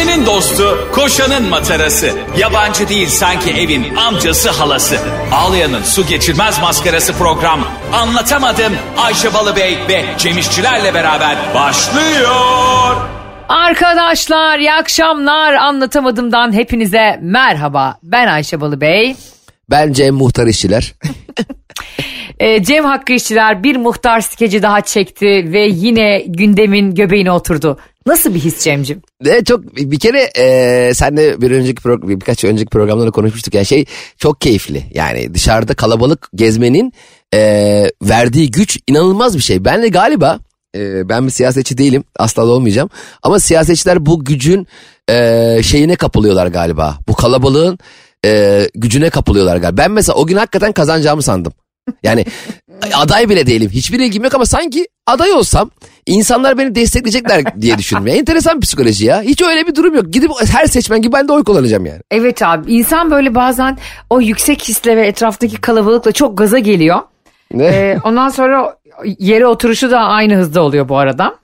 Ayşe'nin dostu, koşanın matarası. Yabancı değil sanki evin amcası halası. Ağlayanın su geçirmez maskarası program. Anlatamadım. Ayşe Balıbey ve Cem İşçilerle beraber başlıyor. Arkadaşlar iyi akşamlar. Anlatamadım'dan hepinize merhaba. Ben Ayşe Balıbey. Ben Cem Muhtar İşçiler. Cem Hakkı İşçiler bir muhtar skeci daha çekti ve yine gündemin göbeğine oturdu. Nasıl bir his Cem'cim? Bir kere senle birkaç önceki programlarda konuşmuştuk. Yani çok keyifli. Yani dışarıda kalabalık gezmenin verdiği güç inanılmaz bir şey. Ben de galiba ben bir siyasetçi değilim. Asla da olmayacağım. Ama siyasetçiler bu gücün şeyine kapılıyorlar galiba. Bu kalabalığın gücüne kapılıyorlar galiba. Ben mesela o gün hakikaten kazanacağımı sandım. Yani aday bile değilim. Hiçbir ilgim yok ama sanki aday olsam insanlar beni destekleyecekler diye düşündüm. Yani enteresan psikoloji ya. Hiç öyle bir durum yok. Gidip her seçmen gibi ben de oy kullanacağım yani. Evet abi, insan böyle bazen o yüksek hisle ve etraftaki kalabalıkla çok gaza geliyor. Ondan sonra yere oturuşu da aynı hızda oluyor bu arada.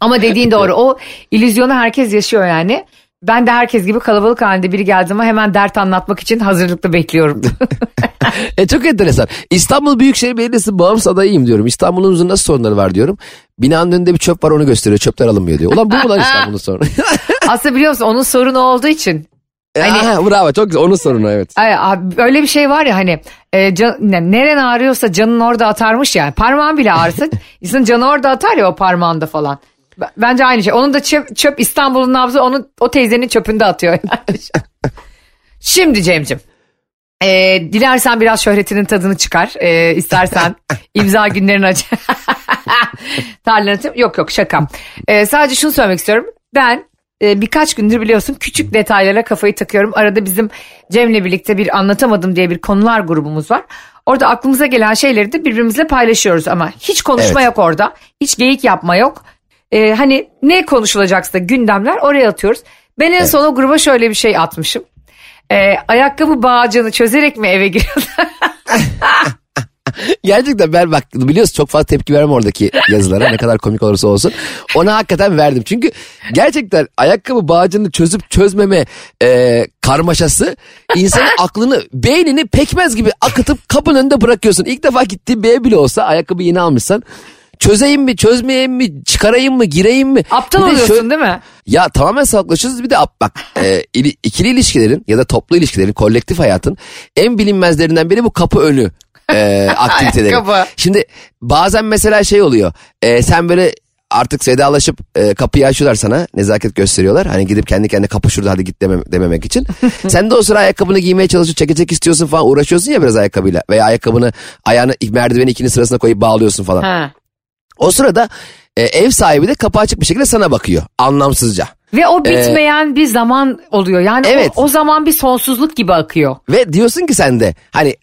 Ama dediğin doğru, o illüzyonu herkes yaşıyor yani. Ben de herkes gibi kalabalık halinde biri geldi ama hemen dert anlatmak için hazırlıklı bekliyorum. Çok enteresan. İstanbul Büyükşehir Belediyesi bağımsız adayıyım diyorum. İstanbul'un nasıl sorunları var diyorum. Binanın önünde bir çöp var, onu gösteriyor. Çöpler alınmıyor diyor. Ulan bu mu lan İstanbul'un sorunu? Aslında biliyor musun, onun sorunu olduğu için. Hani, bravo, çok güzel, onun sorunu evet. Öyle bir şey var ya hani neren ağrıyorsa canın orada atarmış ya. Parmağın bile ağrısın. İnsanın canı orada atar ya, o parmağında falan. Bence aynı şey. Onun da çöp İstanbul'un nabzı onun, o teyzenin çöpünde atıyor. Şimdi Cem'cim. Dilersen biraz şöhretinin tadını çıkar. İstersen imza günlerini aç. Yok şakam. Sadece şunu söylemek istiyorum. Ben birkaç gündür biliyorsun küçük detaylara kafayı takıyorum. Arada bizim Cem'le birlikte bir Anlatamadım diye bir konular grubumuz var. Orada aklımıza gelen şeyleri de birbirimizle paylaşıyoruz ama hiç konuşma yok orada. Hiç geyik yapma yok. Hani ne konuşulacaksa gündemler oraya atıyoruz. Ben en son o gruba şöyle bir şey atmışım. Ayakkabı bağcığını çözerek mi eve giriyorsun? Gerçekten ben bak biliyorsun çok fazla tepki vermem oradaki yazılara, ne kadar komik olursa olsun. Ona hakikaten verdim. Çünkü gerçekten ayakkabı bağcığını çözüp çözmeme karmaşası insanın aklını, beynini pekmez gibi akıtıp kapının önünde bırakıyorsun. İlk defa gittiğin bir ev bile olsa ayakkabı yeni almışsan. Çözeyim mi, çözmeyeyim mi, çıkarayım mı, gireyim mi? Aptal oluyorsun değil mi? Ya tamamen salaklaşıyoruz. Bir de ikili ilişkilerin ya da toplu ilişkilerin, kolektif hayatın en bilinmezlerinden biri bu kapı önü aktiviteleri. Şimdi bazen mesela şey oluyor. Sen böyle artık vedalaşıp kapıyı açıyorlar sana, nezaket gösteriyorlar. Hani gidip kendi kendine kapı şurada hadi git dememek için. Sen de o sıra ayakkabını giymeye çalışıyorsun, çekecek istiyorsun falan, uğraşıyorsun ya biraz ayakkabıyla. Veya ayakkabını, ayağını merdiveni ikinci sırasına koyup bağlıyorsun falan. Ha. O sırada ev sahibi de kapı açık bir şekilde sana bakıyor anlamsızca. Ve o bitmeyen bir zaman oluyor. Yani evet. O zaman bir sonsuzluk gibi akıyor. Ve diyorsun ki sen de hani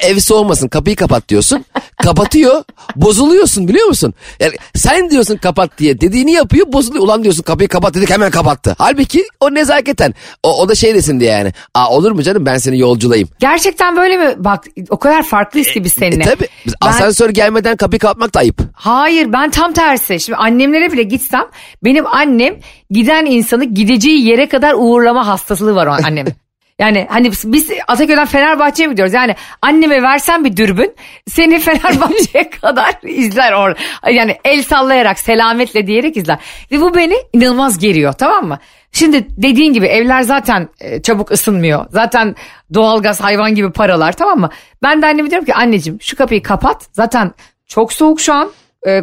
ev soğumasın, kapıyı kapat diyorsun. Kapatıyor, bozuluyorsun biliyor musun? Yani sen diyorsun kapat diye, dediğini yapıyor, bozuluyor. Ulan diyorsun kapıyı kapat dedik, hemen kapattı. Halbuki o nezaketen o da şey desin diye yani. Olur mu canım, ben seni yolculayayım. Gerçekten böyle mi? Bak o kadar farklıyız ki biz seninle. Tabii asansör gelmeden kapıyı kapatmak da ayıp. Hayır, ben tam tersi. Şimdi annemlere bile gitsem, benim annem giden insanı gideceği yere kadar uğurlama hastalığı var annemin. Yani hani biz Ataköy'den Fenerbahçe'ye mi gidiyoruz? Yani anneme versen bir dürbün seni Fenerbahçe'ye kadar izler orada. Yani el sallayarak, selametle diyerek izler. Ve bu beni inanılmaz geriyor, tamam mı? Şimdi dediğin gibi evler zaten çabuk ısınmıyor. Zaten doğalgaz hayvan gibi paralar, tamam mı? Ben de anneme diyorum ki anneciğim şu kapıyı kapat. Zaten çok soğuk şu an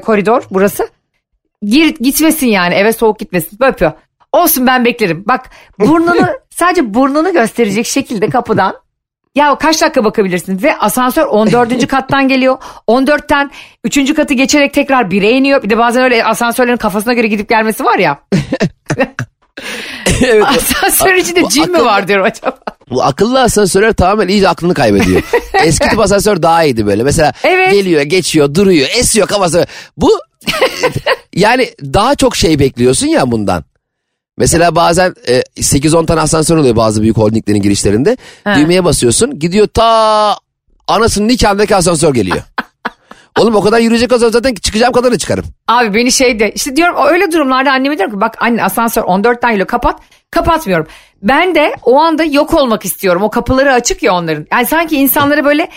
koridor burası. Gitmesin yani, eve soğuk gitmesin. Böyle yapıyor. Olsun, ben beklerim. Bak sadece burnunu gösterecek şekilde kapıdan. Ya kaç dakika bakabilirsin? Ve asansör 14. kattan geliyor. 14'ten 3. katı geçerek tekrar 1'e iniyor. Bir de bazen öyle asansörlerin kafasına göre gidip gelmesi var ya. Evet, asansör içinde cin mi var diyorum acaba? Bu akıllı asansörler tamamen iyice aklını kaybediyor. Eski tip asansör daha iyiydi böyle. Mesela geliyor, geçiyor, duruyor, esiyor kafası. Bu yani daha çok şey bekliyorsun ya bundan. Mesela bazen 8-10 tane asansör oluyor bazı büyük holdinglerin girişlerinde. He. Düğmeye basıyorsun, gidiyor ta anasının nikahındaki asansör geliyor. Oğlum o kadar yürüyecek olsam zaten çıkacağım kadarını çıkarım. Abi beni şeyde işte diyorum öyle durumlarda anneme diyorum ki bak anne asansör 14'ten geliyor kapat. Kapatmıyorum. Ben de o anda yok olmak istiyorum. O kapıları açık ya onların. Yani sanki insanlara böyle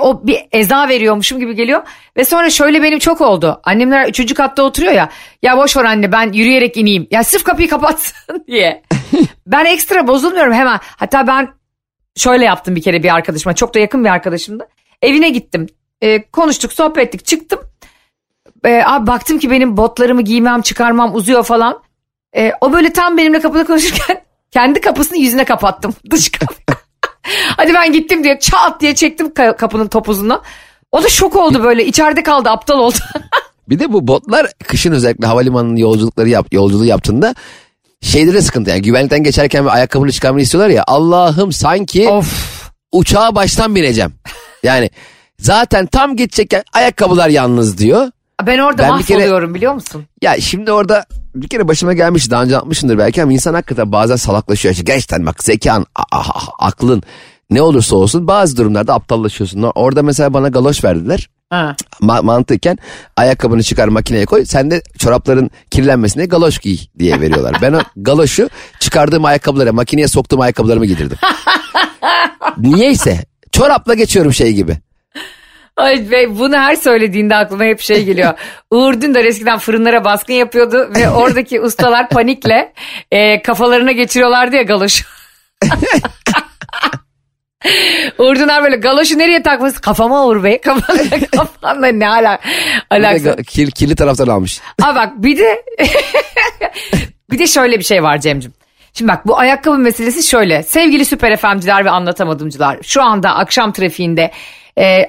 o bir eza veriyormuşum gibi geliyor. Ve sonra şöyle benim çok oldu. Annemler 3. katta oturuyor ya. Ya boş ver anne ben yürüyerek ineyim. Ya sırf kapıyı kapatsın diye. Ben ekstra bozulmuyorum hemen. Hatta ben şöyle yaptım bir kere bir arkadaşıma. Çok da yakın bir arkadaşımdı. Evine gittim. Konuştuk, sohbet ettik, çıktım. Abi baktım ki benim botlarımı giymem, çıkarmam uzuyor falan. O böyle tam benimle kapıda konuşurken kendi kapısını yüzüne kapattım. Dış kapı. Hadi ben gittim diye çat diye çektim kapının topuzunu. O da şok oldu böyle. İçeride kaldı, aptal oldu. Bir de bu botlar kışın özellikle havalimanının yolculuğu yaptığında şeyde de sıkıntı. Yani güvenlikten geçerken bir ayakkabını çıkarmanı istiyorlar ya. Allah'ım sanki uçağa baştan bineceğim. Yani zaten tam geçecekken ayakkabılar yalnız diyor. Ben orada mahvoluyorum biliyor musun? Ya şimdi orada bir kere başıma gelmiş, daha önce atmışımdır belki ama insan hakikaten bazen salaklaşıyor. İşte gerçekten bak zekan, aklın ne olursa olsun bazı durumlarda aptallaşıyorsun. Orada mesela bana galoş verdiler. Mantıken ayakkabını çıkar makineye koy, sen de çorapların kirlenmesine galoş giy diye veriyorlar. Ben o galoşu çıkardığım ayakkabılara, makineye soktuğum ayakkabılarımı giydirdim. Niyeyse çorapla geçiyorum şey gibi. Ay be, bunu her söylediğinde aklıma hep şey geliyor. Uğur Dündar eskiden fırınlara baskın yapıyordu ve oradaki ustalar panikle kafalarına geçiriyorlardı ya galoşu. Uğur Dündar böyle galoşu nereye takması? Kafama Uğur Bey. Kafanla ne alakası? Kirli taraftan almış. Aa bak bir de şöyle bir şey var Cem'cim. Şimdi bak bu ayakkabı meselesi şöyle. Sevgili Süper FM'ciler ve Anlatamadımcılar, şu anda akşam trafiğinde,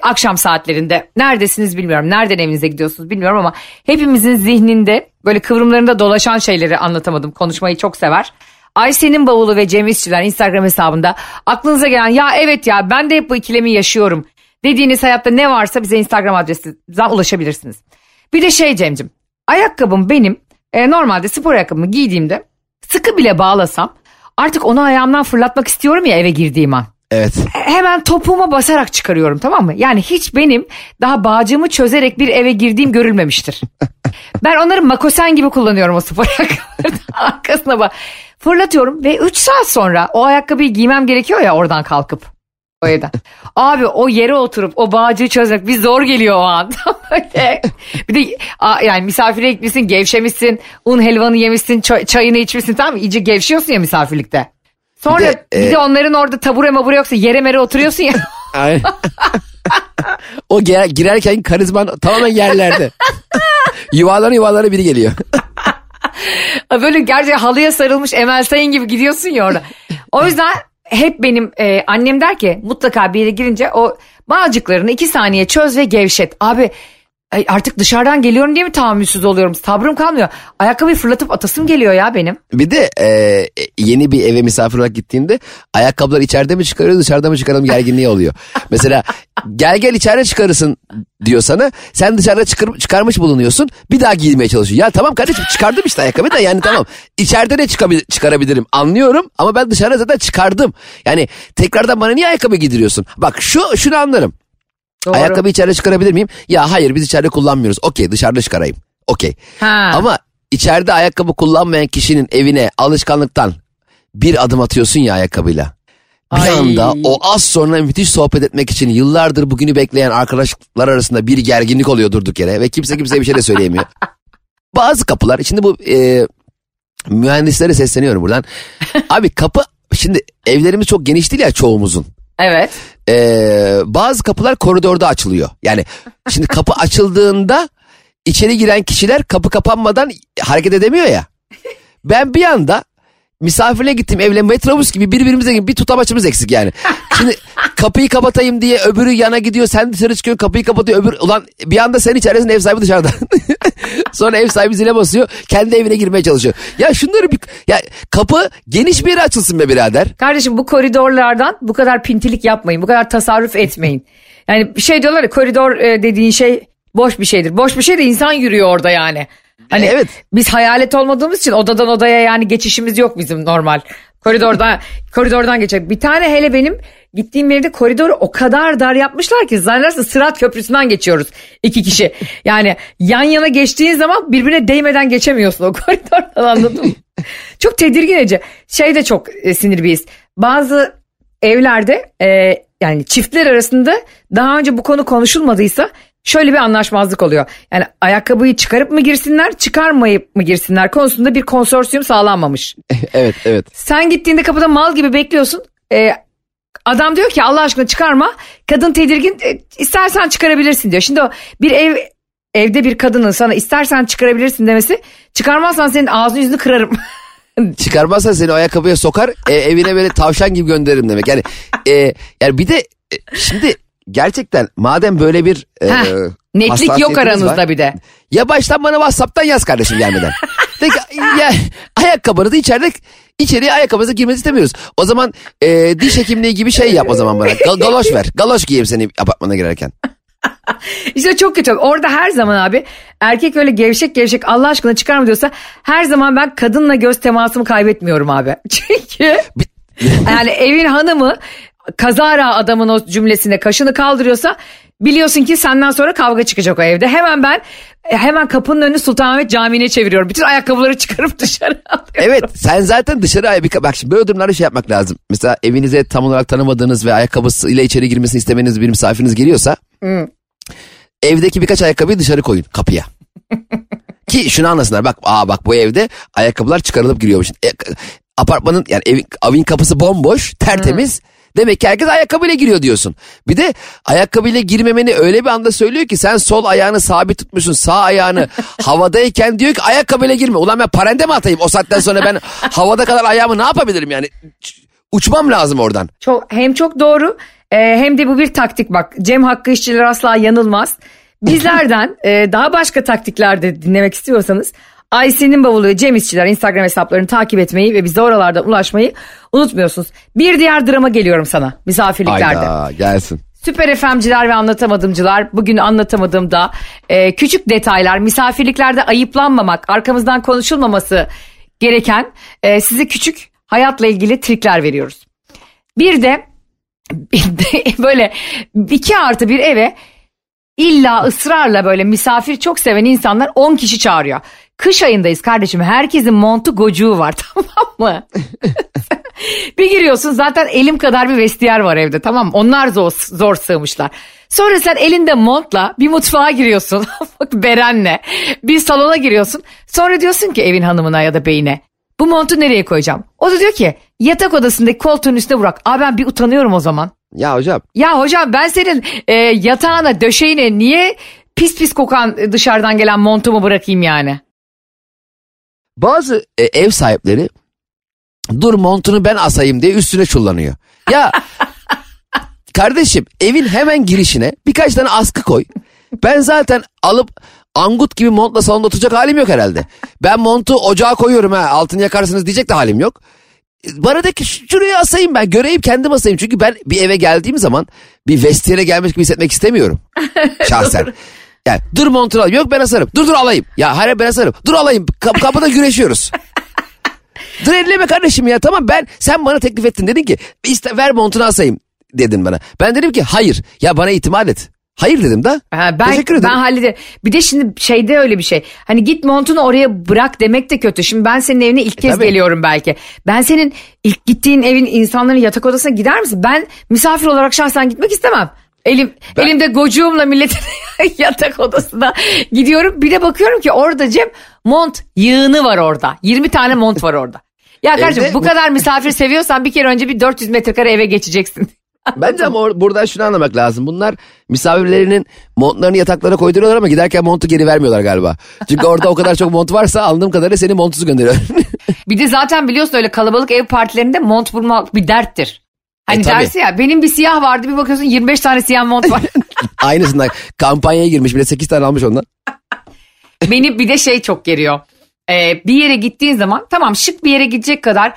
akşam saatlerinde neredesiniz bilmiyorum, nereden evinize gidiyorsunuz bilmiyorum ama hepimizin zihninde böyle kıvrımlarında dolaşan şeyleri Anlatamadım, konuşmayı çok sever. Ayşe'nin bavulu ve Cem İşçiler Instagram hesabında aklınıza gelen ya evet ya ben de hep bu ikilemi yaşıyorum dediğiniz hayatta ne varsa bize Instagram adresimizden ulaşabilirsiniz. Bir de şey Cem'cim, ayakkabım benim normalde spor ayakkabımı giydiğimde sıkı bile bağlasam artık onu ayağımdan fırlatmak istiyorum ya eve girdiğim an. Evet. Hemen topuğuma basarak çıkarıyorum, tamam mı? Yani hiç benim daha bağcığımı çözerek bir eve girdiğim görülmemiştir. Ben onları makosen gibi kullanıyorum o spor ayakkabılarını. Arkasına bak. Fırlatıyorum ve 3 saat sonra o ayakkabıyı giymem gerekiyor ya oradan kalkıp. O evden. Abi o yere oturup o bağcığı çözmek bir zor geliyor o an. Bir de yani misafire gitmişsin, gevşemişsin, un helvanı yemişsin, çayını içmişsin, tamam mı? İyice gevşiyorsun ya misafirlikte. Sonra bir de onların orada tabure mabure yoksa yere mere oturuyorsun ya. O girerken karizman tamamen yerlerde. yuvarlana biri geliyor. Böyle gerçekten halıya sarılmış Emel Sayın gibi gidiyorsun ya orada. O yüzden hep benim annem der ki mutlaka bir yere girince o bağcıklarını 2 saniye çöz ve gevşet. Abi artık dışarıdan geliyorum diye mi tahammülsüz oluyorum? Sabrım kalmıyor. Ayakkabıyı fırlatıp atasım geliyor ya benim. Bir de yeni bir eve misafir olarak gittiğimde ayakkabılar içeride mi çıkarıyoruz dışarıda mı çıkaralım gerginliği oluyor. Mesela gel içeride çıkarırsın diyor sana. Sen dışarıda çıkarmış bulunuyorsun. Bir daha giymeye çalışıyorsun. Ya tamam kardeşim çıkardım işte ayakkabıyı da yani tamam. İçeride de çıkarabilirim anlıyorum ama ben dışarıda zaten çıkardım. Yani tekrardan bana niye ayakkabı giydiriyorsun? Bak şunu anlarım. Doğru. Ayakkabı içeride çıkarabilir miyim? Ya hayır biz içeride kullanmıyoruz. Okey dışarıda çıkarayım. Okey. Ama içeride ayakkabı kullanmayan kişinin evine alışkanlıktan bir adım atıyorsun ya ayakkabıyla. Bir anda o az sonra müthiş sohbet etmek için yıllardır bugünü bekleyen arkadaşlar arasında bir gerginlik oluyor durduk yere. Ve kimse bir şey de söyleyemiyor. Bazı kapılar şimdi bu mühendislere sesleniyorum buradan. Abi kapı şimdi evlerimiz çok geniş değil ya çoğumuzun. Evet. Bazı kapılar koridorda açılıyor. Yani şimdi kapı açıldığında içeri giren kişiler kapı kapanmadan hareket edemiyor ya. Ben bir anda misafirle gittim evle metrobüs gibi birbirimize gibi bir tutamaçımız eksik yani. Şimdi kapıyı kapatayım diye öbürü yana gidiyor. Sen dışarı çıkıyorsun kapıyı kapatıyor. Ulan bir anda sen içerisin ev sahibi dışarıdan. Sonra ev sahibi zile basıyor. Kendi evine girmeye çalışıyor. Ya şunları kapı geniş bir yere açılsın be birader. Kardeşim bu koridorlardan bu kadar pintilik yapmayın. Bu kadar tasarruf etmeyin. Yani bir şey diyorlar ya koridor dediğin şey boş bir şeydir. Boş bir şey de insan yürüyor orada yani. Hani evet. Biz hayalet olmadığımız için odadan odaya yani geçişimiz yok bizim normal. Koridordan geçecek. Bir tane hele benim gittiğim yerde koridoru o kadar dar yapmışlar ki zannedersin Sırat Köprüsü'nden geçiyoruz iki kişi. Yani yan yana geçtiğin zaman birbirine değmeden geçemiyorsun o koridordan, anladın mı? Çok tedirgin edici. Şey de çok sinir bir his. Bazı evlerde yani çiftler arasında daha önce bu konu konuşulmadıysa şöyle bir anlaşmazlık oluyor. Yani ayakkabıyı çıkarıp mı girsinler, çıkarmayıp mı girsinler konusunda bir konsorsiyum sağlanmamış. Evet, evet. Sen gittiğinde kapıda mal gibi bekliyorsun. Adam diyor ki Allah aşkına çıkarma. Kadın tedirgin, istersen çıkarabilirsin diyor. Şimdi o bir evde bir kadının sana istersen çıkarabilirsin demesi, çıkarmazsan senin ağzını yüzünü kırarım. Çıkarmazsan seni ayakkabıya sokar, evine böyle tavşan gibi gönderirim demek. Yani yani bir de şimdi gerçekten madem böyle bir netlik yok aranızda var, bir de. Ya baştan bana WhatsApp'tan yaz kardeşim gelmeden. De ki, ya, ayakkabınızı içeriye ayakkabınızı girmenizi istemiyoruz. O zaman diş hekimliği gibi şey yap o zaman bana. Galoş ver. Galoş giyeyim seni apartmana girerken. İşte çok kötü. Orada her zaman abi erkek öyle gevşek Allah aşkına çıkar mı diyorsa her zaman ben kadınla göz temasımı kaybetmiyorum abi. Çünkü yani evin hanımı kazara adamın o cümlesine kaşını kaldırıyorsa biliyorsun ki senden sonra kavga çıkacak o evde. Hemen kapının önünü Sultanahmet Camii'ne çeviriyorum. Bütün ayakkabıları çıkarıp dışarı alıyorum. Evet, sen zaten dışarı bak şimdi böyle durumlarda şey yapmak lazım. Mesela evinize tam olarak tanımadığınız ve ayakkabısıyla içeri girmesini istemeniz bir misafiriniz geliyorsa evdeki birkaç ayakkabıyı dışarı koyun kapıya. Ki şunu anlasınlar bak bu evde ayakkabılar çıkarılıp giriyormuş. Apartmanın yani evin kapısı bomboş, tertemiz. Demek ki herkes ayakkabıyla giriyor diyorsun. Bir de ayakkabıyla girmemeni öyle bir anda söylüyor ki sen sol ayağını sabit tutmuşsun, sağ ayağını havadayken diyor ki ayakkabıyla girme. Ulan ben parende mi atayım? O saatten sonra ben havada kadar ayağımı ne yapabilirim yani? Uçmam lazım oradan. Çok doğru hem de bu bir taktik bak. Cem Hakkı İşçiler asla yanılmaz. Bizlerden daha başka taktikler de dinlemek istiyorsanız Ayşe'nin bavulu ve Cem İşçiler Instagram hesaplarını takip etmeyi ve bize oralardan ulaşmayı unutmuyorsunuz. Bir diğer drama geliyorum sana misafirliklerde. Hayda, gelsin. Süper FM'ciler ve anlatamadımcılar bugün anlatamadığımda küçük detaylar, misafirliklerde ayıplanmamak, arkamızdan konuşulmaması gereken size küçük hayatla ilgili trikler veriyoruz. Bir de böyle 2+1 eve İlla ısrarla böyle misafir çok seven insanlar 10 kişi çağırıyor. Kış ayındayız kardeşim. Herkesin montu gocuğu var, tamam mı? Bir giriyorsun zaten elim kadar bir vestiyer var evde, tamam mı? Onlar zor sığmışlar. Sonra sen elinde montla bir mutfağa giriyorsun. Berenle bir salona giriyorsun. Sonra diyorsun ki evin hanımına ya da beyine, bu montu nereye koyacağım? O da diyor ki yatak odasındaki koltuğun üstüne bırak. Aa, ben bir utanıyorum o zaman. Ya hocam ben senin yatağına, döşeğine niye pis kokan dışarıdan gelen montumu bırakayım yani? Bazı ev sahipleri dur montunu ben asayım diye üstüne çullanıyor. Ya kardeşim evin hemen girişine birkaç tane askı koy. Ben zaten alıp angut gibi montla salonda oturacak halim yok herhalde. Ben montu ocağa koyuyorum altını yakarsınız diyecek de halim yok. Bana de ki şuraya asayım ben göreyim kendim asayım. Çünkü ben bir eve geldiğim zaman bir vestiyere gelmiş gibi hissetmek istemiyorum. Şahsen. Yani dur montunu alayım. Yok ben asarım. Dur alayım. Ya hayır ben asarım. Dur alayım. Kapıda güreşiyoruz. Dur elleme kardeşim ya tamam sen bana teklif ettin dedin ki ver montunu asayım dedin bana. Ben dedim ki hayır ya bana itimat et. Hayır dedim da. Teşekkür ederim. Ben hallederim. Bir de şimdi şeyde öyle bir şey. Hani git montunu oraya bırak demek de kötü. Şimdi ben senin evine ilk kez geliyorum belki. Ben senin ilk gittiğin evin insanların yatak odasına gider misin? Ben misafir olarak şahsen gitmek istemem. Elimde gocuğumla milletin yatak odasına gidiyorum. Bir de bakıyorum ki orada Cem mont yığını var orada. 20 tane mont var orada. Ya kardeşim bu kadar misafir seviyorsan bir kere önce bir 400 metrekare eve geçeceksin. Bence ama buradan şunu anlamak lazım. Bunlar misafirlerinin montlarını yataklara koyduruyorlar ama giderken montu geri vermiyorlar galiba. Çünkü orada o kadar çok mont varsa anladığım kadarıyla senin montusu gönderiyor. Bir de zaten biliyorsun öyle kalabalık ev partilerinde mont bulmak bir derttir. Hani dersi ya benim bir siyah vardı bir bakıyorsun 25 tane siyah mont var. Aynısından kampanyaya girmiş bile 8 tane almış ondan. Beni bir de şey çok geriyor. Bir yere gittiğin zaman tamam şık bir yere gidecek kadar...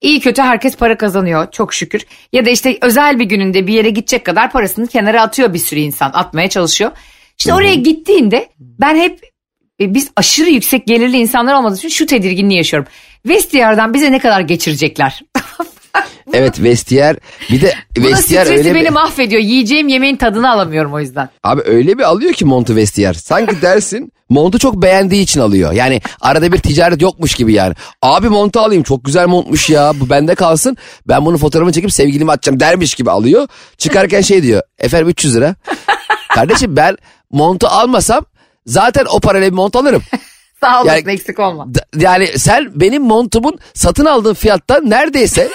İyi kötü herkes para kazanıyor çok şükür. Ya da işte özel bir gününde bir yere gidecek kadar parasını kenara atıyor bir sürü insan. Atmaya çalışıyor. İşte oraya gittiğinde ben hep biz aşırı yüksek gelirli insanlar olmadığı için şu tedirginliği yaşıyorum. Vestiyer'den bize ne kadar geçirecekler? Evet, vestiyer. Bir de vestiyer öyle beni mahvediyor. Yiyeceğim yemeğin tadını alamıyorum o yüzden. Abi öyle bir alıyor ki montu vestiyer. Sanki dersin montu çok beğendiği için alıyor. Yani arada bir ticaret yokmuş gibi yani. Abi montu alayım, çok güzel montmuş ya. Bu bende kalsın. Ben bunu fotoğrafını çekip sevgilime atacağım dermiş gibi alıyor. Çıkarken şey diyor. Efendim 300 lira. Kardeşim ben montu almasam zaten o parayla bir mont alırım. Sağ olasın, yani, eksik olma. Yani sen benim montumun satın aldığın fiyattan neredeyse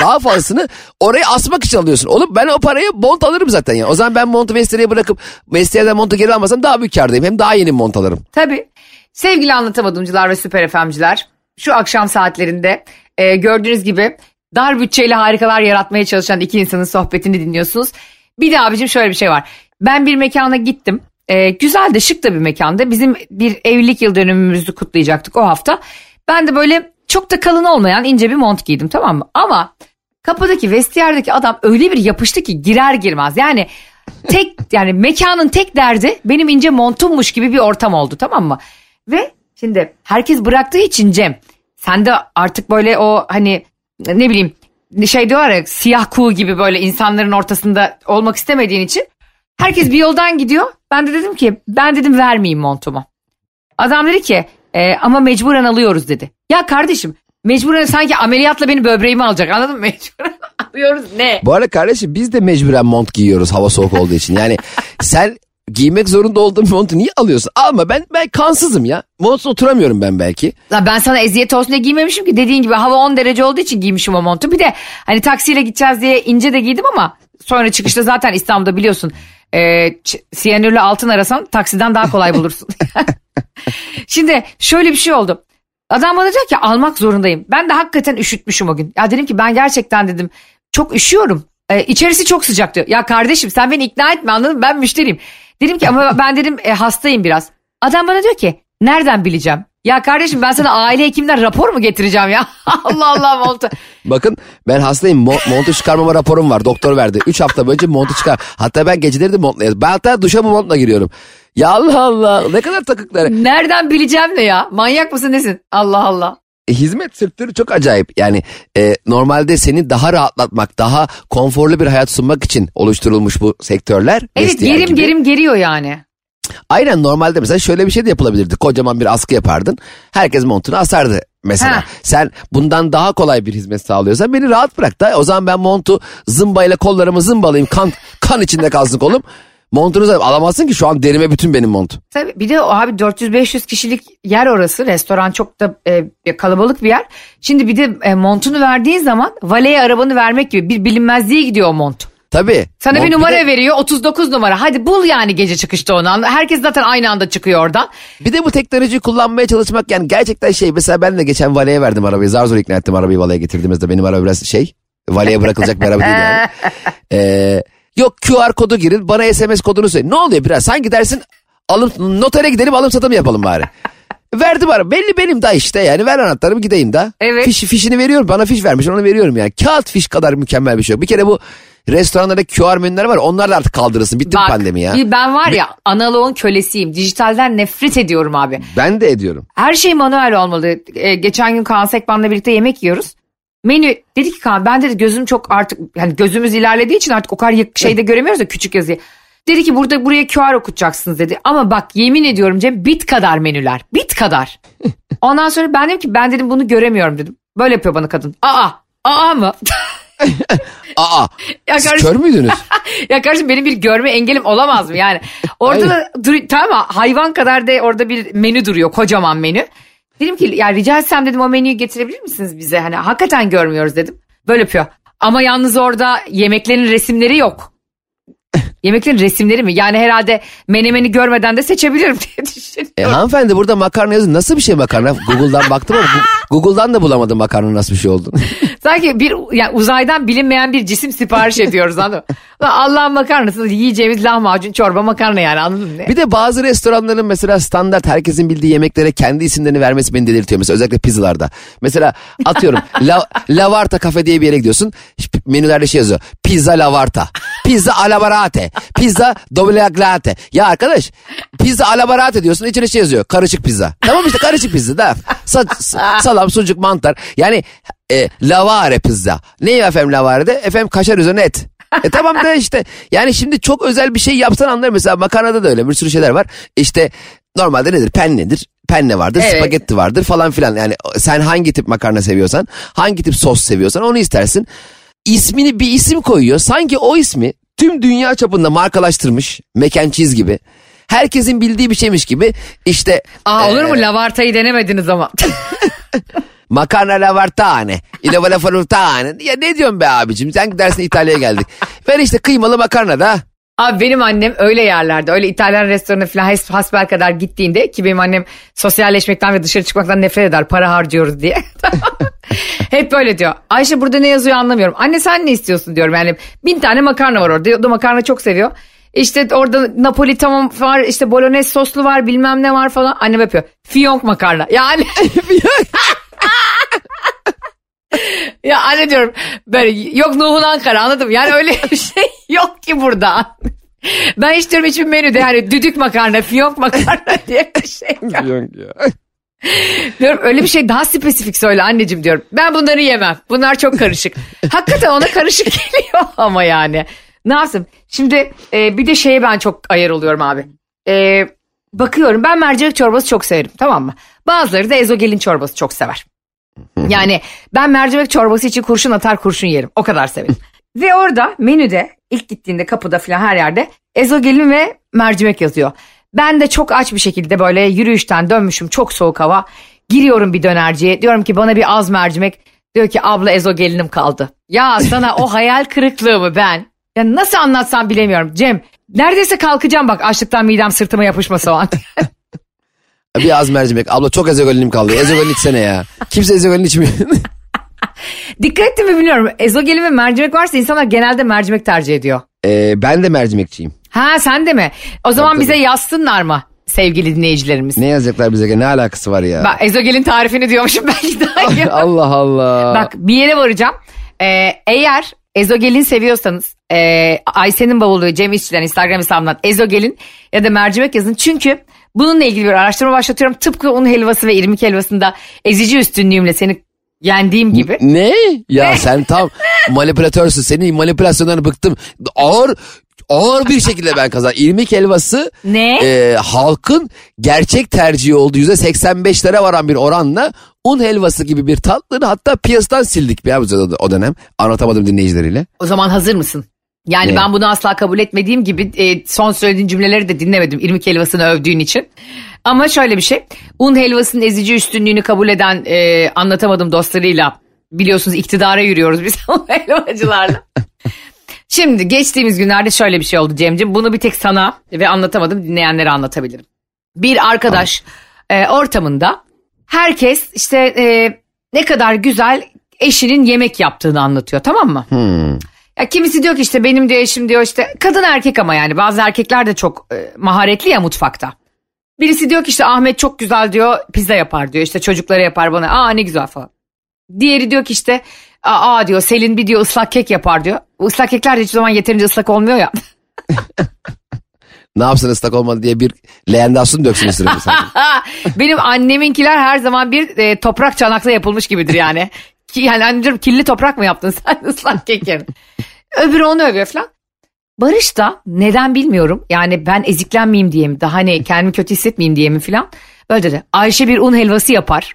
daha fazlasını oraya asmak için alıyorsun. Oğlum ben o parayı mont alırım zaten ya. Yani. O zaman ben montu vestiyere bırakıp vestiyerden montu geri almasam daha büyük kârdayım. Hem daha yeni mont alırım. Tabii. Sevgili anlatamadımcılar ve süper FM'ciler, şu akşam saatlerinde gördüğünüz gibi dar bütçeyle harikalar yaratmaya çalışan iki insanın sohbetini dinliyorsunuz. Bir de abicim şöyle bir şey var. Ben bir mekana gittim. Güzel de şık da bir mekanda, bizim bir evlilik yıl dönümümüzü kutlayacaktık o hafta. Ben de böyle çok da kalın olmayan ince bir mont giydim, tamam mı? Ama kapıdaki vestiyerdeki adam öyle bir yapıştı ki girer girmez. Yani mekanın tek derdi benim ince montummuş gibi bir ortam oldu, tamam mı? Ve şimdi herkes bıraktığı için Cem, sen de artık böyle o hani ne bileyim şey diyorlar ya, siyah kuğu gibi böyle insanların ortasında olmak istemediğin için. Herkes bir yoldan gidiyor. Ben de dedim ki vermeyeyim montumu. Adam dedi ki ama mecburen alıyoruz dedi. Ya kardeşim mecburen sanki ameliyatla beni böbreğimi alacak, anladın mı? Mecburen alıyoruz ne? Bu arada kardeşim biz de mecburen mont giyiyoruz hava soğuk olduğu için. Yani sen giymek zorunda olduğun montu niye alıyorsun? Alma, ben kansızım ya. Montsuz oturamıyorum ben belki. Ya ben sana eziyet olsun diye giymemişim ki. Dediğin gibi hava 10 derece olduğu için giymişim o montu. Bir de hani taksiyle gideceğiz diye ince de giydim ama sonra çıkışta zaten İstanbul'da biliyorsun. Siyanürle altın arasan taksiden daha kolay bulursun. Şimdi şöyle bir şey oldu. Adam bana diyor ki almak zorundayım. Ben de hakikaten üşütmüşüm o gün. Ya dedim ki ben gerçekten dedim çok üşüyorum. İçerisi çok sıcak diyor. Ya kardeşim sen beni ikna etme, anladın mı? Ben müşteriyim. Dedim ki ama ben dedim hastayım biraz. Adam bana diyor ki nereden bileceğim? Ya kardeşim ben sana aile hekimden rapor mu getireceğim ya? Allah Allah montu. Bakın ben hastayım. Montu çıkarmama raporum var. Doktor verdi. 3 hafta boyunca montu çıkar. Hatta ben geceleri de montla yatıyorum. Ben hatta duşa bu montla giriyorum. Ya Allah Allah. Ne kadar takıkları. Nereden bileceğim ne ya? Manyak mısın nesin? Allah Allah. Hizmet sektörü çok acayip. Yani normalde seni daha rahatlatmak, daha konforlu bir hayat sunmak için oluşturulmuş bu sektörler. Evet, gerim geriyor yani. Aynen, normalde mesela şöyle bir şey de yapılabilirdi. Kocaman bir askı yapardın. Herkes montunu asardı mesela. Heh. Sen bundan daha kolay bir hizmet sağlıyorsan beni rahat bırak da. O zaman ben montu zımbayla kollarımı zımbalayayım. Kan içinde kalsın kolum. Montunuzu alamazsın ki, şu an derime bütün benim mont. Tabii bir de abi 400-500 kişilik yer orası. Restoran çok da kalabalık bir yer. Şimdi bir de montunu verdiğin zaman valeye arabanı vermek gibi bir bilinmezliğe gidiyor o mont. Tabii. Sana bir numara veriyor, 39 numara. Hadi bul yani gece çıkışta onu. Herkes zaten aynı anda çıkıyor oradan. Bir de bu teknolojiyi kullanmaya çalışmak yani gerçekten şey. Mesela ben de geçen valeye verdim arabayı. Zar zor ikna ettim arabayı valeye getirdiğimizde. Benim araba biraz şey, valeye bırakılacak bir araba değil yani. Yok QR kodu girin, bana SMS kodunu söyle. Ne oluyor biraz? Sanki dersin alım, notere gidelim alım satımı yapalım bari. Verdim arabayı. Belli benim da işte yani. Ver anahtarımı gideyim da. Evet. Fişini veriyorum. Bana fiş vermiş, onu veriyorum yani. Kağıt fiş kadar mükemmel bir şey yok. Bir kere bu restoranlarda QR menüler var. Onlar da artık kaldırılsın. Bitti bu pandemi ya. Ben var ya analoğun kölesiyim. Dijitalden nefret ediyorum abi. Ben de ediyorum. Her şey manuel olmalı. Geçen gün Kaan Sekman'la birlikte yemek yiyoruz. Menü dedi ki Kaan, ben dedi gözüm çok artık yani gözümüz ilerlediği için artık o kadar şeyde göremiyoruz da küçük yazıyı. Dedi ki buraya QR okutacaksınız dedi. Ama bak yemin ediyorum Cem bit kadar menüler. Bit kadar. Ondan sonra ben dedim ki ben dedim bunu göremiyorum dedim. Böyle yapıyor bana kadın. Aa mı? Aa, ya siz kör müydünüz? Ya kardeşim benim bir görme engelim olamaz mı yani? Orada da tamam, hayvan kadar da orada bir menü duruyor, kocaman menü. Dedim ki ya rica etsem dedim o menüyü getirebilir misiniz bize? Hani hakikaten görmüyoruz dedim. Böyle yapıyor. Ama yalnız orada yemeklerin resimleri yok. Yemeklerin resimleri mi? Yani herhalde menemeni görmeden de seçebilirim diye düşünüyorum. Hanımefendi burada makarna yazın. Nasıl bir şey makarna? Google'dan baktım ama Google'dan da bulamadım makarna nasıl bir şey olduğunu. Sanki bir yani uzaydan bilinmeyen bir cisim sipariş ediyoruz anladın mı? Allah'ın makarnasını yiyeceğimiz lahmacun, çorba, makarna yani anladın mı? Bir de bazı restoranların mesela standart herkesin bildiği yemeklere kendi isimlerini vermesi beni delirtiyor. Mesela özellikle pizzalarda. Mesela atıyorum La Varta kafe diye bir yere gidiyorsun. Menülerde şey yazıyor. Pizza La Varta. Pizza Alabarate. Pizza Double Aglate. Ya arkadaş pizza Alabarate diyorsun içine şey yazıyor. Karışık pizza. Tamam işte karışık pizza da. Salam, sucuk, mantar. Yani lavare pizza. Neyi efendim lavarede? Efendim kaşar üzerine et. Tamam da işte. Yani şimdi çok özel bir şey yapsan anlarım. Mesela makarnada da öyle bir sürü şeyler var. İşte normalde nedir? Pennedir. Penne vardır, evet. Spagetti vardır falan filan. Yani sen hangi tip makarna seviyorsan, hangi tip sos seviyorsan onu istersin. İsmini bir isim koyuyor. Sanki o ismi tüm dünya çapında markalaştırmış. Mac and Cheese gibi. Herkesin bildiği bir şeymiş gibi. İşte. Olur mu? La Varta'yı denemediniz ama. Makarna La Vartane. İlava La Farutane. Ya ne diyorsun be abicim? Sen dersin İtalya'ya geldik. Ben işte kıymalı makarna da. Abi benim annem öyle yerlerde, öyle İtalyan restoranı falan hasbelkader gittiğinde ki benim annem sosyalleşmekten ve dışarı çıkmaktan nefret eder, para harcıyoruz diye. Hep böyle diyor. Ayşe burada ne yazıyor anlamıyorum. Anne sen ne istiyorsun diyorum yani 1000 tane makarna var orada. O da makarna çok seviyor. İşte orada Napolitan var, işte Bolognese soslu var, bilmem ne var falan. Annem yapıyor. Fiyonk makarna. Yani ya anne diyorum böyle yok Nuh'un Ankara anladım yani öyle bir şey yok ki burada. Ben hiç diyorum hiçbir menüde yani düdük makarna, fiyonk makarna diye bir şey yok. Diyorum öyle bir şey daha spesifik söyle anneciğim diyorum. Ben bunları yemem. Bunlar çok karışık. Hakikaten ona karışık geliyor ama yani. Ne yapsın? Şimdi bir de şeye ben çok ayar oluyorum abi. Bakıyorum ben mercimek çorbası çok severim tamam mı? Bazıları da ezogelin çorbası çok sever. Yani ben mercimek çorbası için kurşun atar kurşun yerim. O kadar severim. Ve orada menüde ilk gittiğinde kapıda falan her yerde ezogelin ve mercimek yazıyor. Ben de çok aç bir şekilde böyle yürüyüşten dönmüşüm çok soğuk hava. Giriyorum bir dönerciye diyorum ki bana bir az mercimek. Diyor ki abla ezogelinim kaldı. Ya sana o hayal kırıklığı mı ben? Ya nasıl anlatsam bilemiyorum. Cem neredeyse kalkacağım bak açlıktan midem sırtıma yapışmasa o an. Bir az mercimek. Abla çok ezogelinim kaldı. Ezogelin içsene ya. Kimse ezogelin içmiyor. Dikkat ettim mi bilmiyorum. Ezogelin ve mercimek varsa insanlar genelde mercimek tercih ediyor. Ben de mercimekçiyim. Ha sen de mi? O zaman tabii. Bize yazsınlar mı sevgili dinleyicilerimiz? Ne yazacaklar bize? Ne alakası var ya? Bak ezogelin tarifini diyormuşum belki daha. Allah Allah. Bak bir yere varacağım. Eğer ezogelin seviyorsanız Ayşe'nin bavulu Cem İşçiler Instagram hesabından ezogelin ya da mercimek yazın. Çünkü bununla ilgili bir araştırma başlatıyorum. Tıpkı un helvası ve irmik helvasında ezici üstünlüğümle seni yendiğim gibi. Ne? Ya sen tam manipülatörsün. Senin manipülasyonlarına bıktım. Ağır bir şekilde ben kazandım. İrmik helvası halkın gerçek tercihi olduğu %85'lere varan bir oranla un helvası gibi bir tatlını hatta piyasadan sildik ya o dönem. Anlatamadım dinleyicileriyle. O zaman hazır mısın? Yani ben bunu asla kabul etmediğim gibi son söylediğin cümleleri de dinlemedim irmik helvasını övdüğün için. Ama şöyle bir şey. Un helvasının ezici üstünlüğünü kabul eden anlatamadım dostlarıyla biliyorsunuz iktidara yürüyoruz biz un helvacılarla. Şimdi geçtiğimiz günlerde şöyle bir şey oldu Cem'ciğim. Bunu bir tek sana ve anlatamadım dinleyenlere anlatabilirim. Bir arkadaş ortamında herkes işte ne kadar güzel eşinin yemek yaptığını anlatıyor tamam mı? Hmm. Ya kimisi diyor ki işte benim diyor eşim diyor işte kadın erkek ama yani bazı erkekler de çok maharetli ya mutfakta. Birisi diyor ki işte Ahmet çok güzel diyor pizza yapar diyor işte çocuklara yapar bana aa ne güzel falan. Diğeri diyor ki işte aa diyor Selin bir diyor ıslak kek yapar diyor. Islak kekler de hiçbir zaman yeterince ıslak olmuyor ya. Ne yapsın ıslak olmadı diye bir leğenden su mu döksün üstüne? Benim anneminkiler her zaman bir toprak çanakla yapılmış gibidir yani. Yani anneciğim kirli toprak mı yaptın sen ıslak kekini? Öbürü onu övüyor falan. Barış da neden bilmiyorum. Yani ben eziklenmeyeyim diye mi? Daha hani kendimi kötü hissetmeyeyim diye mi falan. Böyle dedi. Ayşe bir un helvası yapar.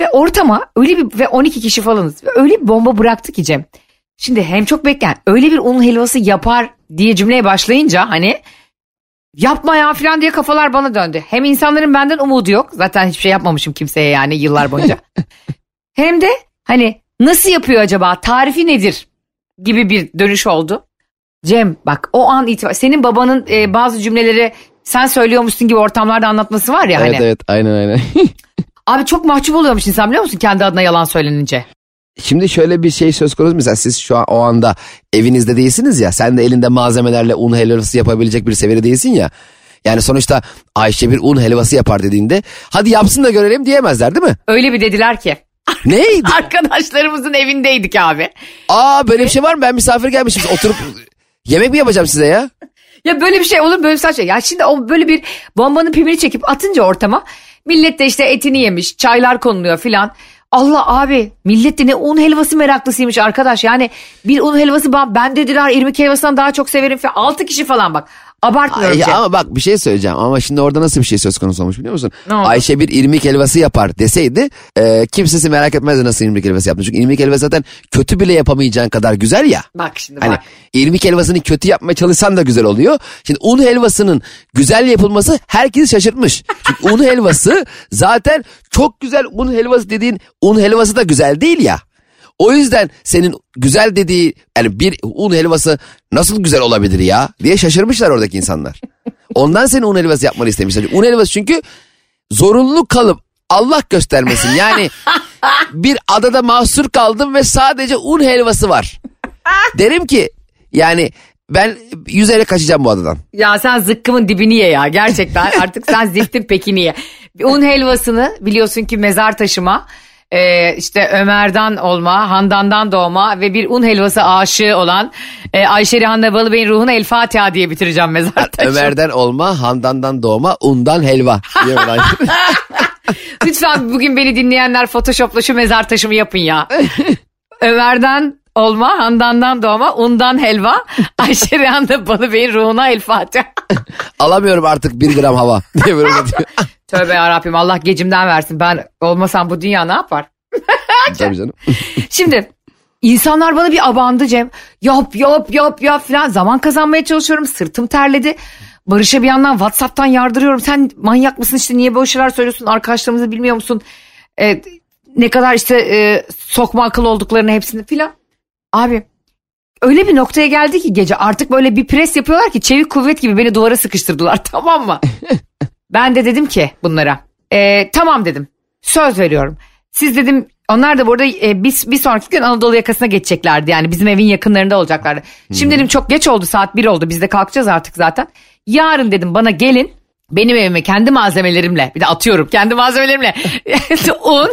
Ve ortama öyle bir ve 12 kişi falanız. Öyle bir bomba bıraktı ki Cem. Şimdi hem çok bekleyen öyle bir un helvası yapar diye cümleye başlayınca hani yapma ya falan diye kafalar bana döndü. Hem insanların benden umudu yok. Zaten hiçbir şey yapmamışım kimseye yani yıllar boyunca. Hem de hani nasıl yapıyor acaba tarifi nedir gibi bir dönüş oldu. Cem bak o an itibariyle senin babanın bazı cümleleri sen söylüyormuşsun gibi ortamlarda anlatması var ya. Evet hani. Evet aynen. Abi çok mahcup oluyormuş insan, biliyor musun, kendi adına yalan söylenince. Şimdi şöyle bir şey söz konusu, mesela siz şu an o anda evinizde değilsiniz ya, sen de elinde malzemelerle un helvası yapabilecek bir seviyede değilsin ya. Yani sonuçta Ayşe bir un helvası yapar dediğinde hadi yapsın da görelim diyemezler değil mi? Öyle bir dediler ki. Neydi? Arkadaşlarımızın evindeydik abi. Aa, böyle bir şey var mı? Ben misafir gelmişim. Oturup yemek mi yapacağım size ya? Ya böyle bir şey olur mu? Böyle bir saçma. Ya şimdi o böyle bir bombanın pimini çekip atınca ortama millet de işte etini yemiş, çaylar konuluyor filan. Allah abi, millet de ne un helvası meraklısıymış arkadaş. Yani bir un helvası ben dediler irmik helvasından daha çok severim falan. 6 kişi falan bak. Abartmıyorum. Ama bak bir şey söyleyeceğim, ama şimdi orada nasıl bir şey söz konusu olmuş biliyor musun? Ayşe bir irmik helvası yapar deseydi kimsesi merak etmezdi nasıl irmik helvası yaptı. Çünkü irmik helvası zaten kötü bile yapamayacağın kadar güzel ya. Bak şimdi bak. Hani irmik helvasını kötü yapmaya çalışsan da güzel oluyor. Şimdi un helvasının güzel yapılması herkesi şaşırtmış. Çünkü un helvası zaten çok güzel, un helvası dediğin un helvası da güzel değil ya. O yüzden senin güzel dediği, yani bir un helvası nasıl güzel olabilir ya diye şaşırmışlar oradaki insanlar. Ondan senin un helvası yapmanı istemişler. Un helvası çünkü zorunlu kalıp, Allah göstermesin yani, bir adada mahsur kaldım ve sadece un helvası var. Derim ki yani ben yüzerek kaçacağım bu adadan. Ya sen zıkkımın dibini ye ya gerçekten, artık sen ziftin pekini ye. Un helvasını biliyorsun ki mezar taşıma. İşte Ömer'den olma, Handan'dan doğma ve bir un helvası aşığı olan Ayşe Balıbey'in ruhuna El Fatiha diye bitireceğim mezar taşı. Ömer'den olma, Handan'dan doğma, undan helva. Lütfen bugün beni dinleyenler Photoshop'la şu mezar taşımı yapın ya. Ömer'den olma, Handan'dan doğma, undan helva, Ayşe Balıbey'in ruhuna El Fatiha. Alamıyorum artık 1 gram hava diye böyle diyor. Tövbe yarabbim, Allah gecimden versin. Ben olmasam bu dünya ne yapar? Tabii canım. Şimdi insanlar bana bir abandı Cem. Yap filan. Zaman kazanmaya çalışıyorum. Sırtım terledi. Barış'a bir yandan WhatsApp'tan yardırıyorum. Sen manyak mısın işte, niye böyle şeyler söylüyorsun? Arkadaşlarımızı bilmiyor musun? Ne kadar işte sokma akıl olduklarını hepsini filan. Abi öyle bir noktaya geldi ki gece artık böyle bir pres yapıyorlar ki çevik kuvvet gibi beni duvara sıkıştırdılar, tamam mı? Ben de dedim ki bunlara tamam dedim, söz veriyorum. Siz dedim, onlar da bu arada bir sonraki gün Anadolu yakasına geçeceklerdi. Yani bizim evin yakınlarında olacaklardı. Şimdi dedim çok geç oldu, saat 1 oldu, biz de kalkacağız artık zaten. Yarın dedim bana gelin, benim evime kendi malzemelerimle, bir de atıyorum kendi malzemelerimle un,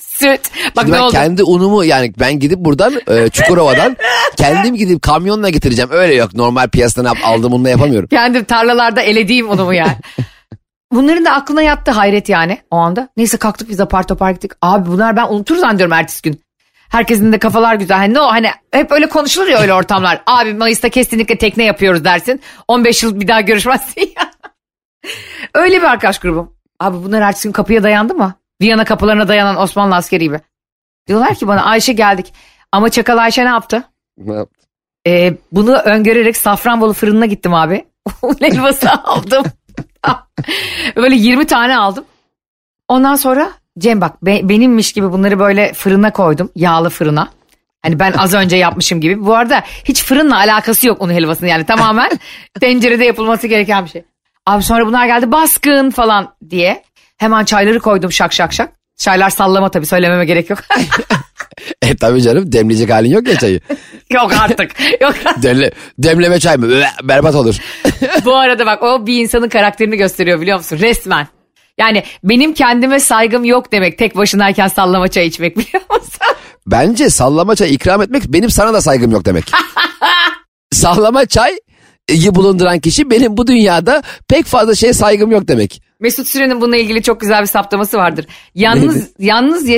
süt. Bak ne oldu? Kendi unumu, yani ben gidip buradan Çukurova'dan kendim gidip kamyonla getireceğim. Öyle yok, normal piyasadan aldım unla yapamıyorum. Kendim tarlalarda elediğim unumu yani. Bunların da aklına yattı, hayret yani o anda. Neyse kalktık biz apar topar gittik. Abi bunlar ben unutur zannediyorum ertesi gün. Herkesin de kafalar güzel. Hani, hani hep öyle konuşulur ya öyle ortamlar. Abi Mayıs'ta kesinlikle tekne yapıyoruz dersin. 15 yıl bir daha görüşmezsin ya. Öyle bir arkadaş grubum. Abi bunlar ertesi gün kapıya dayandı mı? Viyana kapılarına dayanan Osmanlı askeri gibi. Diyorlar ki bana, Ayşe geldik. Ama çakal Ayşe ne yaptı? Ne yaptı? Bunu öngörerek Safranbolu fırınına gittim abi. Un helvası aldım. Böyle 20 tane aldım. Ondan sonra Cem bak benimmiş gibi bunları böyle fırına koydum. Yağlı fırına. Hani ben az önce yapmışım gibi. Bu arada hiç fırınla alakası yok un helvasının. Yani tamamen tencerede yapılması gereken bir şey. Abi sonra bunlar geldi baskın falan diye. Hemen çayları koydum şak. Çaylar sallama tabii, söylememe gerek yok. Tabii canım, demleyecek halin yok ya çayı. Yok artık. Demleme çay mı? Berbat olur. Bu arada bak o bir insanın karakterini gösteriyor biliyor musun? Resmen. Yani benim kendime saygım yok demek. Tek başınayken sallama çay içmek, biliyor musun? Bence sallama çay ikram etmek benim sana da saygım yok demek. Sallama çay bulunduran kişi benim bu dünyada pek fazla şeye saygım yok demek. Mesut Süren'in bununla ilgili çok güzel bir saptaması vardır. Yalnız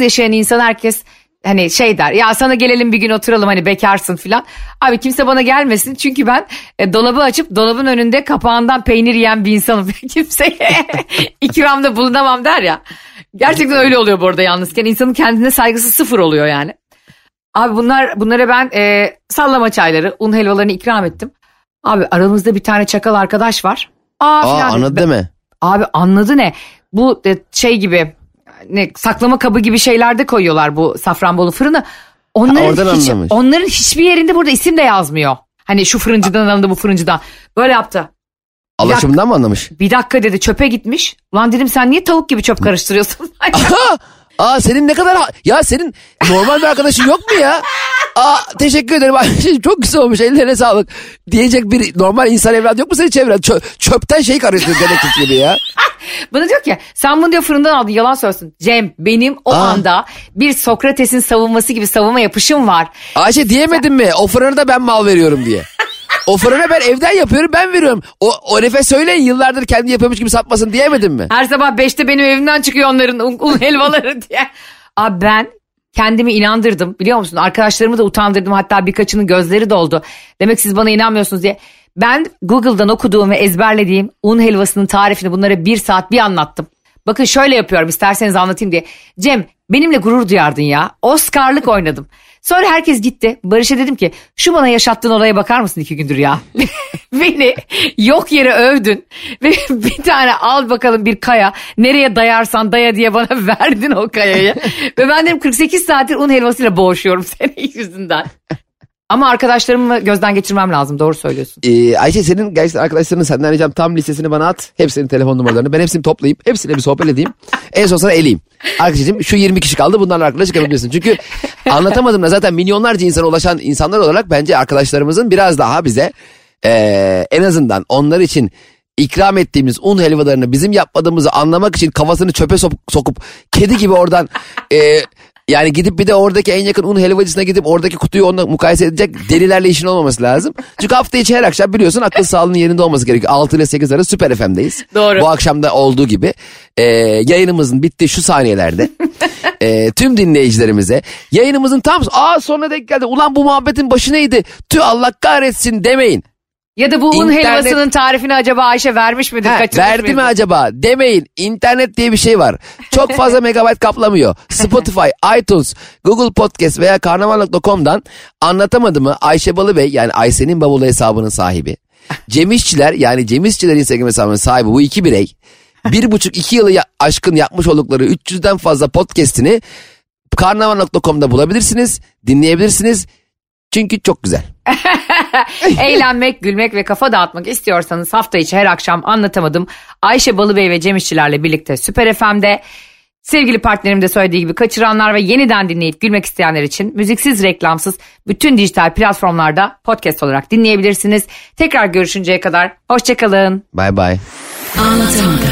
yaşayan insan, herkes hani şey der. Ya sana gelelim bir gün oturalım, hani bekarsın filan. Abi kimse bana gelmesin çünkü ben dolabı açıp dolabın önünde kapağından peynir yiyen bir insanım. Kimseye ikramda bulunamam der ya. Gerçekten öyle oluyor bu arada yalnızken. İnsanın kendine saygısı sıfır oluyor yani. Abi bunlara ben sallama çayları, un helvalarını ikram ettim. Abi aramızda bir tane çakal arkadaş var. Anladı değil mi? Abi anladı ne? Bu şey gibi, ne saklama kabı gibi şeylerde koyuyorlar bu Safranbolu fırını. Onların hiçbir yerinde burada isim de yazmıyor. Hani şu fırıncıdan alındı, bu fırıncıdan. Böyle yaptı. Alaşımdan mı anlamış? Bir dakika dedi, çöpe gitmiş. Ulan dedim sen niye tavuk gibi çöp karıştırıyorsun? Aa senin ne kadar... Ya senin normal bir arkadaşın yok mu ya? Aa teşekkür ederim. Çok güzel olmuş, ellerine sağlık. Diyecek bir normal insan evladı yok mu senin çevren? Çöpten şey karıştırıyor dedektif gibi ya. Bana diyor ki sen bunu diyor fırından aldın, yalan söylesin. Cem benim o anda bir Sokrates'in savunması gibi savunma yapışım var. Ayşe diyemedin mi? O fırını da ben mal veriyorum diye. O fırını ben evden yapıyorum, ben veriyorum. O herife söyleyin, yıllardır kendi yapıyormuş gibi satmasın diyemedin mi? Her sabah 5'te benim evimden çıkıyor onların un helvaları diye. Abi ben kendimi inandırdım biliyor musun? Arkadaşlarımı da utandırdım, hatta birkaçının gözleri doldu. Demek siz bana inanmıyorsunuz diye. Ben Google'dan okuduğum ve ezberlediğim un helvasının tarifini bunlara 1 saat bir anlattım. Bakın şöyle yapıyorum, isterseniz anlatayım diye. Cem benimle gurur duyardın ya. Oscar'lık oynadım. Sonra herkes gitti. Barış'a dedim ki şu bana yaşattığın olaya bakar mısın 2 gündür ya? Beni yok yere övdün. Ve bir tane al bakalım bir kaya. Nereye dayarsan daya diye bana verdin o kayayı. Ve ben dedim 48 saattir un helvasıyla boğuşuyorum senin yüzünden. Ama arkadaşlarımı gözden geçirmem lazım, doğru söylüyorsun. Ayşe senin gerçekten arkadaşlarının senden ricam tam listesini bana at. Hepsinin telefon numaralarını ben hepsini toplayıp hepsiyle bir sohbet edeyim. En son sana eleyim. Arkadaşım şu 20 kişi kaldı, bunlarla arkadaş çıkabilirsin. Çünkü anlatamadım da zaten milyonlarca insana ulaşan insanlar olarak bence arkadaşlarımızın biraz daha bize en azından onlar için ikram ettiğimiz un helvalarını bizim yapmadığımızı anlamak için kafasını çöpe sokup kedi gibi oradan... Yani gidip bir de oradaki en yakın un helvacısına gidip oradaki kutuyu onunla mukayese edecek delilerle işin olmaması lazım. Çünkü hafta içi her akşam biliyorsun akıl sağlığının yerinde olması gerekiyor. 6 ile 8 arası Süper FM'deyiz. Doğru. Bu akşam da olduğu gibi yayınımızın bittiği şu saniyelerde tüm dinleyicilerimize yayınımızın tam sonra denk geldi. Ulan bu muhabbetin başı neydi? Tüh Allah kahretsin demeyin. Ya da bu un helvasının tarifini acaba Ayşe vermiş midir? Verdi mi acaba? Demeyin. İnternet diye bir şey var. Çok fazla megabayt kaplamıyor. Spotify, iTunes, Google Podcast veya karnaval.com'dan Anlatamadım'ı Ayşe Balıbey yani Ayşe'nin bavulu hesabının sahibi. Cem İşçiler yani Cem İşçiler Instagram hesabının sahibi bu 2 birey. 1,5-2 yılı aşkın yapmış oldukları 300'den fazla podcast'ini karnaval.com'da bulabilirsiniz, dinleyebilirsiniz. Çünkü çok güzel. Eğlenmek, gülmek ve kafa dağıtmak istiyorsanız hafta içi her akşam Anlatamadım. Ayşe Balıbey ve Cem İşçilerle birlikte Süper FM'de. Sevgili partnerim de söylediği gibi kaçıranlar ve yeniden dinleyip gülmek isteyenler için müziksiz, reklamsız bütün dijital platformlarda podcast olarak dinleyebilirsiniz. Tekrar görüşünceye kadar hoşçakalın. Bye bye. Anlatamadım.